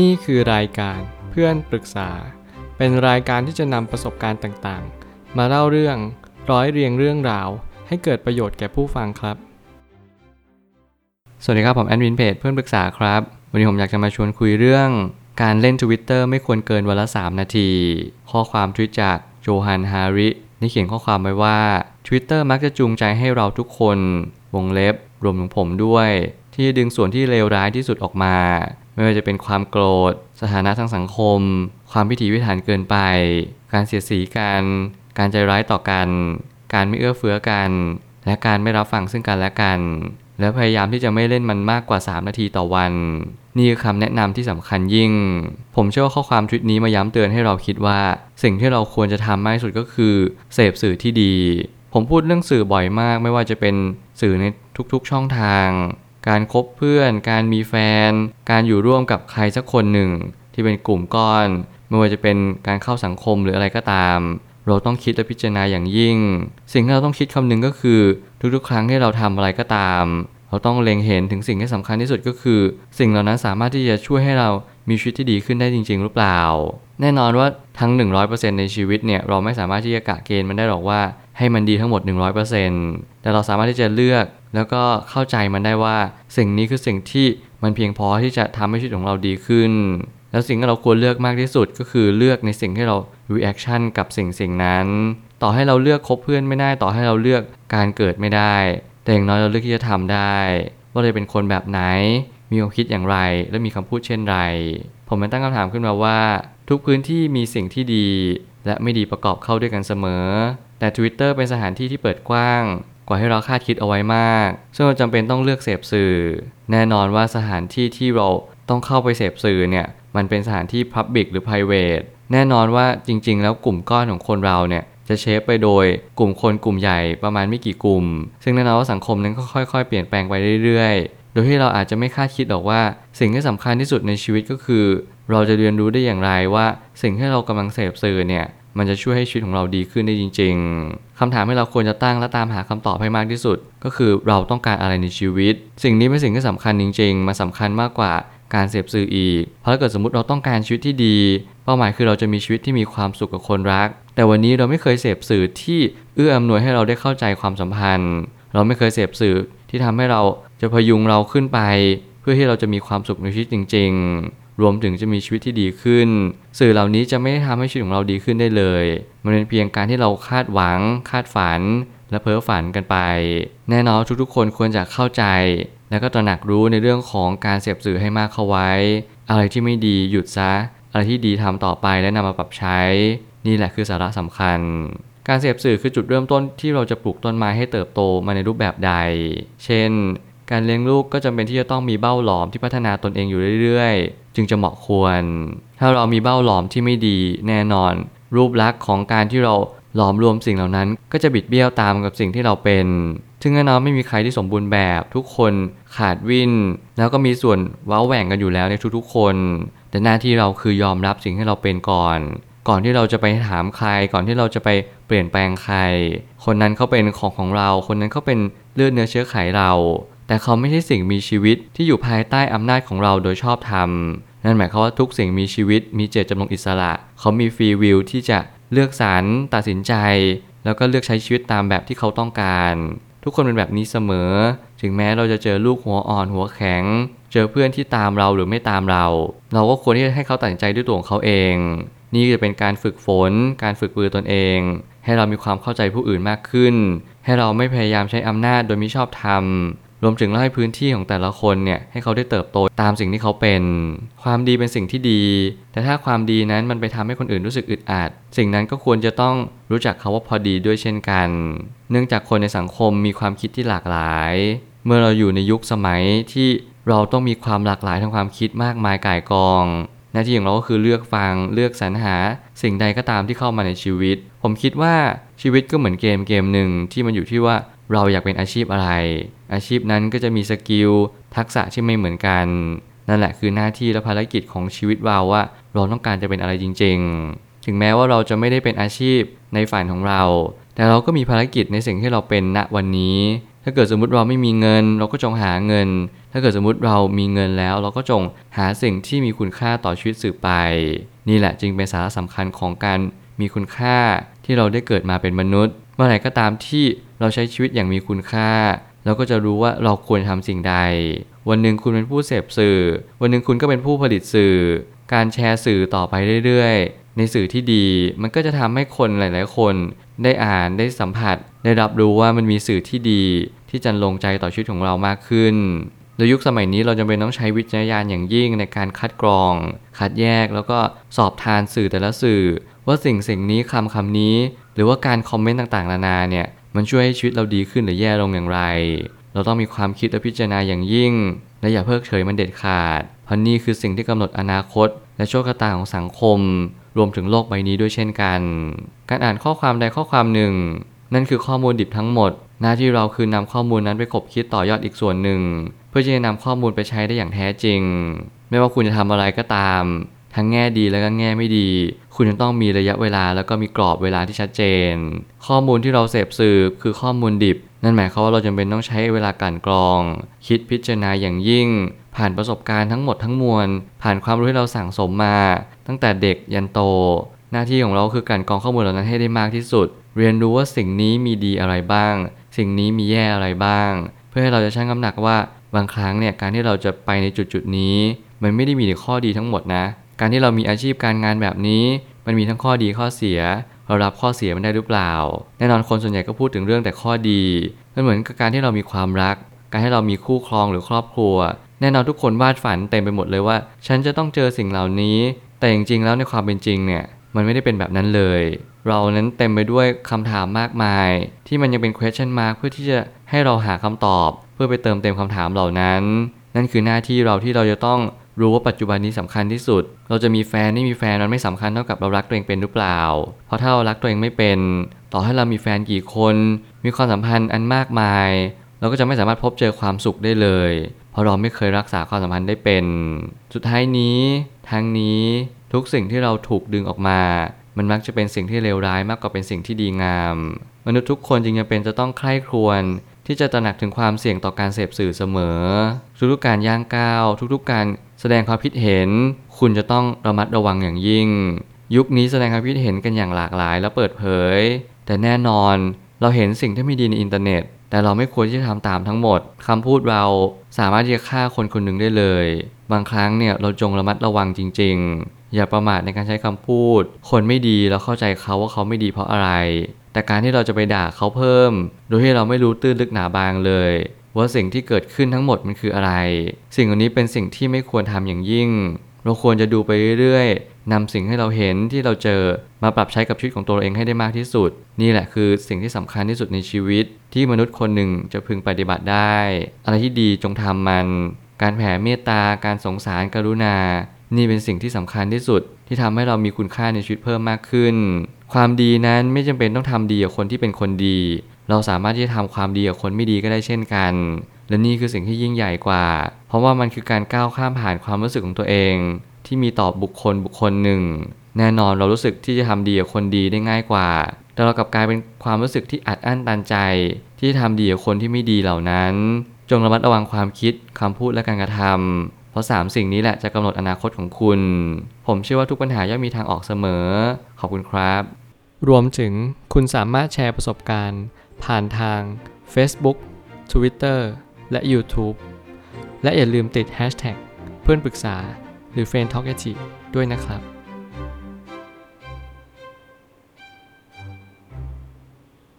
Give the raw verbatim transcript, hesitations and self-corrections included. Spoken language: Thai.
นี่คือรายการเพื่อนปรึกษาเป็นรายการที่จะนำประสบการณ์ต่างๆมาเล่าเรื่องร้อยเรียงเรื่องราวให้เกิดประโยชน์แก่ผู้ฟังครับสวัสดีครับผมแอดมินเพจเพื่อนปรึกษาครับวันนี้ผมอยากจะมาชวนคุยเรื่องการเล่น Twitter ไม่ควรเกินวันละสามนาทีข้อความทวิตจากโจฮันฮาริได้เขียนข้อความไว้ว่า Twitter มักจะจูงใจให้เราทุกคนวงเล็บรวมถึงผมด้วยที่ดึงส่วนที่เลวร้ายที่สุดออกมาไม่ว่าจะเป็นความโกรธสถานะทางสังคมความพิถีพิถันเกินไปการเสียดสีกันการใจร้ายต่อกันการไม่เอื้อเฟื้อกันและการไม่รับฟังซึ่งกันและกันและพยายามที่จะไม่เล่นมันมากกว่าสามนาทีต่อวันนี่คือคำแนะนำที่สำคัญยิ่งผมเชื่อว่าข้อความทวิตนี้มาย้ำเตือนให้เราคิดว่าสิ่งที่เราควรจะทำมากที่สุดก็คือเสพสื่อที่ดีผมพูดเรื่องสื่อบ่อยมากไม่ว่าจะเป็นสื่อในทุกๆช่องทางการคบเพื่อนการมีแฟนการอยู่ร่วมกับใครสักคนหนึ่งที่เป็นกลุ่มก้อนไม่ว่าจะเป็นการเข้าสังคมหรืออะไรก็ตามเราต้องคิดและพิจารณาอย่างยิ่งสิ่งที่เราต้องคิดคำนึงก็คือทุกๆครั้งที่เราทำอะไรก็ตามเราต้องเล็งเห็นถึงสิ่งที่สำคัญที่สุดก็คือสิ่งเหล่านั้นสามารถที่จะช่วยให้เรามีชีวิตที่ดีขึ้นได้จริงๆหรือเปล่าแน่นอนว่าทั้ง หนึ่งร้อยเปอร์เซ็นต์ ในชีวิตเนี่ยเราไม่สามารถที่จะกะเกณฑ์มันได้หรอกว่าให้มันดีทั้งหมด หนึ่งร้อยเปอร์เซ็นต์ แต่เราสามารถที่จะเลือกแล้วก็เข้าใจมันได้ว่าสิ่งนี้คือสิ่งที่มันเพียงพอที่จะทำให้ชีวิตของเราดีขึ้นแล้วสิ่งที่เราควรเลือกมากที่สุดก็คือเลือกในสิ่งที่เรา reaction กับสิ่งสิ่งนั้นต่อให้เราเลือกคบเพื่อนไม่ได้ต่อให้เราเลือกการเกิดไม่ได้แต่อย่างน้อยเราเลือกที่จะทำได้ว่าเราเป็นคนแบบไหนมีความคิดอย่างไรและมีคำพูดเช่นไรผมมันตั้งคำถามขึ้นมาว่าทุกพื้นที่มีสิ่งที่ดีและไม่ดีประกอบเข้าด้วยกันเสมอแต่ Twitter เป็นสถานที่ที่เปิดกว้างกว่าให้เราคาดคิดเอาไว้มากซึ่งเราจำเป็นต้องเลือกเสพสื่อแน่นอนว่าสถานที่ที่เราต้องเข้าไปเสพสื่อเนี่ยมันเป็นสถานที่ Public หรือ Private แน่นอนว่าจริงๆแล้วกลุ่มก้อนของคนเราเนี่ยจะเชฟไปโดยกลุ่มคนกลุ่มใหญ่ประมาณไม่กี่กลุ่มซึ่งแน่นอนว่าสังคมนั้นก็ค่อยๆเปลี่ยนแปลงไปเรื่อยๆโดยที่เราอาจจะไม่คาดคิดหรอกว่าสิ่งที่สำคัญที่สุดในชีวิตก็คือเราจะเรียนรู้ได้อย่างไรว่าสิ่งที่เรากำลังเสพสื่อเนี่ยมันจะช่วยให้ชีวิตของเราดีขึ้นได้จริงๆคำถามที่เราควรจะตั้งและตามหาคำตอบให้มากที่สุดก็คือเราต้องการอะไรในชีวิตสิ่งนี้เป็นสิ่งที่สำคัญจริงๆมันสำคัญมากกว่าการเสพสื่ออีกเพราะถ้าเกิดสมมติเราต้องการชีวิตที่ดีเป้าหมายคือเราจะมีชีวิตที่มีความสุขกับคนรักแต่วันนี้เราไม่เคยเสพสื่อที่เอื้ออำนวยให้เราได้เข้าใจความสัมพันธ์เราไม่เคยเสพสื่อที่ทำให้เราจะพยุงเราขึ้นไปเพื่อที่เราจะมีความสุขในชีวิตจริงๆรวมถึงจะมีชีวิตที่ดีขึ้นสื่อเหล่านี้จะไม่ได้ทำให้ชีวิตของเราดีขึ้นได้เลยมันเป็นเพียงการที่เราคาดหวังคาดฝันและเพ้อฝันกันไปแน่นอนทุกๆคนควรจะเข้าใจและก็ตระหนักรู้ในเรื่องของการเสพสื่อให้มากเข้าไว้อะไรที่ไม่ดีหยุดซะอะไรที่ดีทำต่อไปและนำมาปรับใช้นี่แหละคือสาระสำคัญการเสพสื่อคือจุดเริ่มต้นที่เราจะปลูกต้นไม้ให้เติบโตมาในรูปแบบใดเช่นการเลี้ยงลูกก็จำเป็นที่จะต้องมีเบ้าหลอมที่พัฒนาตนเองอยู่เรื่อยๆจึงจะเหมาะควรถ้าเรามีเบ้าหลอมที่ไม่ดีแน่นอนรูปลักษณ์ของการที่เราหลอมรวมสิ่งเหล่านั้นก็จะบิดเบี้ยวตามกับสิ่งที่เราเป็นซึ่งแน่นอนไม่มีใครที่สมบูรณ์แบบทุกคนขาดวินแล้วก็มีส่วนว้าแหว่งกันอยู่แล้วในทุกๆคนแต่หน้าที่เราคือยอมรับสิ่งที่เราเป็นก่อนก่อนที่เราจะไปถามใครก่อนที่เราจะไปเปลี่ยนแปลงใครคนนั้นเขาเป็นของของเราคนนั้นเขาเป็นเลือดเนื้อเชื้อไขเราแต่เขาไม่ใช่สิ่งมีชีวิตที่อยู่ภายใต้อำนาจของเราโดยชอบธรรมนั่นหมายความว่าทุกสิ่งมีชีวิตมีเจตจำนงอิสระเขามีฟรีวิลที่จะเลือกสรรตัดสินใจแล้วก็เลือกใช้ชีวิตตามแบบที่เขาต้องการทุกคนเป็นแบบนี้เสมอถึงแม้เราจะเจอลูกหัวอ่อนหัวแข็งเจอเพื่อนที่ตามเราหรือไม่ตามเราเราก็ควรที่จะให้เขาตัดสินใจด้วยตัวของเขาเองนี่จะเป็นการฝึกฝนการฝึกปรือตนเองให้เรามีความเข้าใจผู้อื่นมากขึ้นให้เราไม่พยายามใช้อำนาจโดยมิชอบธรรมรวมถึงให้พื้นที่ของแต่ละคนเนี่ยให้เขาได้เติบโตตามสิ่งที่เขาเป็นความดีเป็นสิ่งที่ดีแต่ถ้าความดีนั้นมันไปทำให้คนอื่นรู้สึกอึดอัดสิ่งนั้นก็ควรจะต้องรู้จักคำว่าพอดีด้วยเช่นกันเนื่องจากคนในสังคมมีความคิดที่หลากหลายเมื่อเราอยู่ในยุคสมัยที่เราต้องมีความหลากหลายทางความคิดมากมายก่ายกองหน้าที่ของเราก็คือเลือกฟังเลือกสรรหาสิ่งใดก็ตามที่เข้ามาในชีวิตผมคิดว่าชีวิตก็เหมือนเกมเกมหนึ่งที่มันอยู่ที่ว่าเราอยากเป็นอาชีพอะไรอาชีพนั้นก็จะมีสกิลทักษะที่ไม่เหมือนกันนั่นแหละคือหน้าที่และภารกิจของชีวิตเราว่าเราต้องการจะเป็นอะไรจริงๆถึงแม้ว่าเราจะไม่ได้เป็นอาชีพในฝันของเราแต่เราก็มีภารกิจในสิ่งที่เราเป็นณวันนี้ ถ้าเกิดสมมุติเราไม่มีเงินเราก็จงหาเงิน ถ้าเกิดสมมุติเรามีเงินแล้วเราก็จงหาสิ่งที่มีคุณค่าต่อชีวิตสืบไป นี่แหละจึงเป็นสาระสำคัญของการมีคุณค่าที่เราได้เกิดมาเป็นมนุษย์ เมื่อไหร่ก็ตามที่เราใช้ชีวิตอย่างมีคุณค่าเราก็จะรู้ว่าเราควรทำสิ่งใด วันหนึ่งคุณเป็นผู้เสพสื่อ วันหนึ่งคุณก็เป็นผู้ผลิตสื่อ การแชร์สื่อต่อไปเรื่อยๆ ในสื่อที่ดีมันก็จะทำให้คนหลายๆคนได้อ่านได้สัมผัสได้รับรู้ว่ามันมีสื่อที่ดีที่จะลงใจต่อชีวิตของเรามากขึ้นในยุคสมัยนี้เราจำเป็นต้องใช้วิจารณญาณอย่างยิ่งในการคัดกรองคัดแยกแล้วก็สอบทานสื่อแต่ละสื่อว่าสิ่งสิ่งนี้คำคำนี้หรือว่าการคอมเมนต์ต่างๆนานาเนี่ยมันช่วยให้ชีวิตเราดีขึ้นหรือแย่ลงอย่างไรเราต้องมีความคิดและพิจารณาอย่างยิ่งและอย่าเพิกเฉยมันเด็ดขาดเพราะนี่คือสิ่งที่กำหนดอนาคตและโชคชะตาของสังคมรวมถึงโลกใบนี้ด้วยเช่นกันการอ่านข้อความใดข้อความหนึ่งนั่นคือข้อมูลดิบทั้งหมดหน้าที่เราคือนำข้อมูลนั้นไปขบคิดต่อยอดอีกส่วนหนึ่งเพื่อจะนำข้อมูลไปใช้ได้อย่างแท้จริงไม่ว่าคุณจะทำอะไรก็ตามทั้งแง่ดีและก็แง่ไม่ดีคุณจะต้องมีระยะเวลาแล้วก็มีกรอบเวลาที่ชัดเจนข้อมูลที่เราเสพสื่อคือข้อมูลดิบนั่นหมายความว่าเราจำเป็นต้องใช้เวลาการกรองคิดพิจารณาอย่างยิ่งผ่านประสบการณ์ทั้งหมดทั้งมวลผ่านความรู้ที่เราสั่งสมมาตั้งแต่เด็กยันโตหน้าที่ของเราคือการกรองข้อมูลเหล่านั้นให้ได้มากที่สุดเรียนรู้ว่าสิ่งนี้มีดีอะไรบ้างสิ่งนี้มีแย่อะไรบ้างเพื่อให้เราจะชั่งน้ำหนักว่าบางครั้งเนี่ยการที่เราจะไปในจุดๆนี้มันไม่ได้มีแต่ข้อดีทั้งหมดนะการที่เรามีอาชีพการงานแบบนี้มันมีทั้งข้อดีข้อเสียเรารับข้อเสียมันได้หรือเปล่าแน่นอนคนส่วนใหญ่ก็พูดถึงเรื่องแต่ข้อดีมันเหมือนกับการที่เรามีความรักการให้เรามีคู่ครองหรือครอบครัวแน่นอนทุกคนวาดฝันเต็มไปหมดเลยว่าฉันจะต้องเจอสิ่งเหล่านี้แต่จริงๆแล้วในความเป็นจริงเนี่ยมันไม่ได้เป็นแบบนั้นเลยเรานั้นเต็มไปด้วยคำถามมากมายที่มันยังเป็น question mark เพื่อที่จะให้เราหาคำตอบเพื่อไปเติมเต็มคำถามเหล่านั้นนั่นคือหน้าที่เราที่เราจะต้องรู้ว่าปัจจุบันนี้สำคัญที่สุดเราจะมีแฟนไม่มีแฟนมันไม่สำคัญเท่ากับเรารักตัวเองเป็นหรือเปล่าเพราะถ้าเรารักตัวเองไม่เป็นต่อให้เรามีแฟนกี่คนมีความสัมพันธ์อันมากมายเราก็จะไม่สามารถพบเจอความสุขได้เลยเพราะเราไม่เคยรักษาความสัมพันธ์ได้เป็นสุดท้ายนี้ทั้งนี้ทุกสิ่งที่เราถูกดึงออกมามันมักจะเป็นสิ่งที่เลวร้ายมากกว่าเป็นสิ่งที่ดีงามมนุษย์ทุกคนจึงจำเป็นจะต้องใคร่ครวญที่จะตระหนักถึงความเสี่ยงต่อการเสพสื่อเสมอทุกๆการย่างก้าวทุกๆการแสดงความคิดเห็นคุณจะต้องระมัดระวังอย่างยิ่งยุคนี้แสดงความคิดเห็นกันอย่างหลากหลายและเปิดเผยแต่แน่นอนเราเห็นสิ่งที่ไม่ดีในอินเทอร์เน็ตแต่เราไม่ควรที่จะทำตามทั้งหมดคำพูดเราสามารถที่จะฆ่าคนคนหนึ่งได้เลยบางครั้งเนี่ยเราจงระมัดระวังจริงๆอย่าประมาทในการใช้คำพูดคนไม่ดีเราเข้าใจเขาว่าเขาไม่ดีเพราะอะไรแต่การที่เราจะไปด่าเขาเพิ่มโดยที่เราไม่รู้ตื้นลึกหนาบางเลยว่าสิ่งที่เกิดขึ้นทั้งหมดมันคืออะไรสิ่งเหล่านี้เป็นสิ่งที่ไม่ควรทำอย่างยิ่งเราควรจะดูไปเรื่อยๆนำสิ่งที่เราเห็นที่เราเจอมาปรับใช้กับชีวิตของตัวเองให้ได้มากที่สุดนี่แหละคือสิ่งที่สำคัญที่สุดในชีวิตที่มนุษย์คนหนึ่งจะพึงปฏิบัติได้อะไรที่ดีจงทำมันการแผ่เมตตาการสงสารกรุณานี่เป็นสิ่งที่สำคัญที่สุดที่ทำให้เรามีคุณค่าในชีวิตเพิ่มมากขึ้นความดีนั้นไม่จำเป็นต้องทำดีกับคนที่เป็นคนดีเราสามารถที่จะทำความดีกับคนไม่ดีก็ได้เช่นกันและนี่คือสิ่งที่ยิ่งใหญ่กว่าเพราะว่ามันคือการก้าวข้ามผ่านความรู้สึกของตัวเองที่มีต่อบุคคลบุคคลหนึ่งแน่นอนเรารู้สึกที่จะทำดีกับคนดีได้ง่ายกว่าแต่เรากลับกลายเป็นความรู้สึกที่อัดอั้นตันใจที่ทำดีกับคนที่ไม่ดีเหล่านั้นจงระมัดระวังความคิดคำพูดและการกระทำเพราะสามสิ่งนี้แหละจะกำหนดอนาคตของคุณผมเชื่อว่าทุกปัญหาย่อมมีทางออกเสมอขอบคุณครับรวมถึงคุณสามารถแชร์ประสบการณ์ผ่านทาง Facebook, Twitter และ YouTube และอย่าลืมติด แฮชแท็ก เพื่อนปรึกษาหรือ เฟรนด์ ทอล์ก แอท ด้วยนะครับ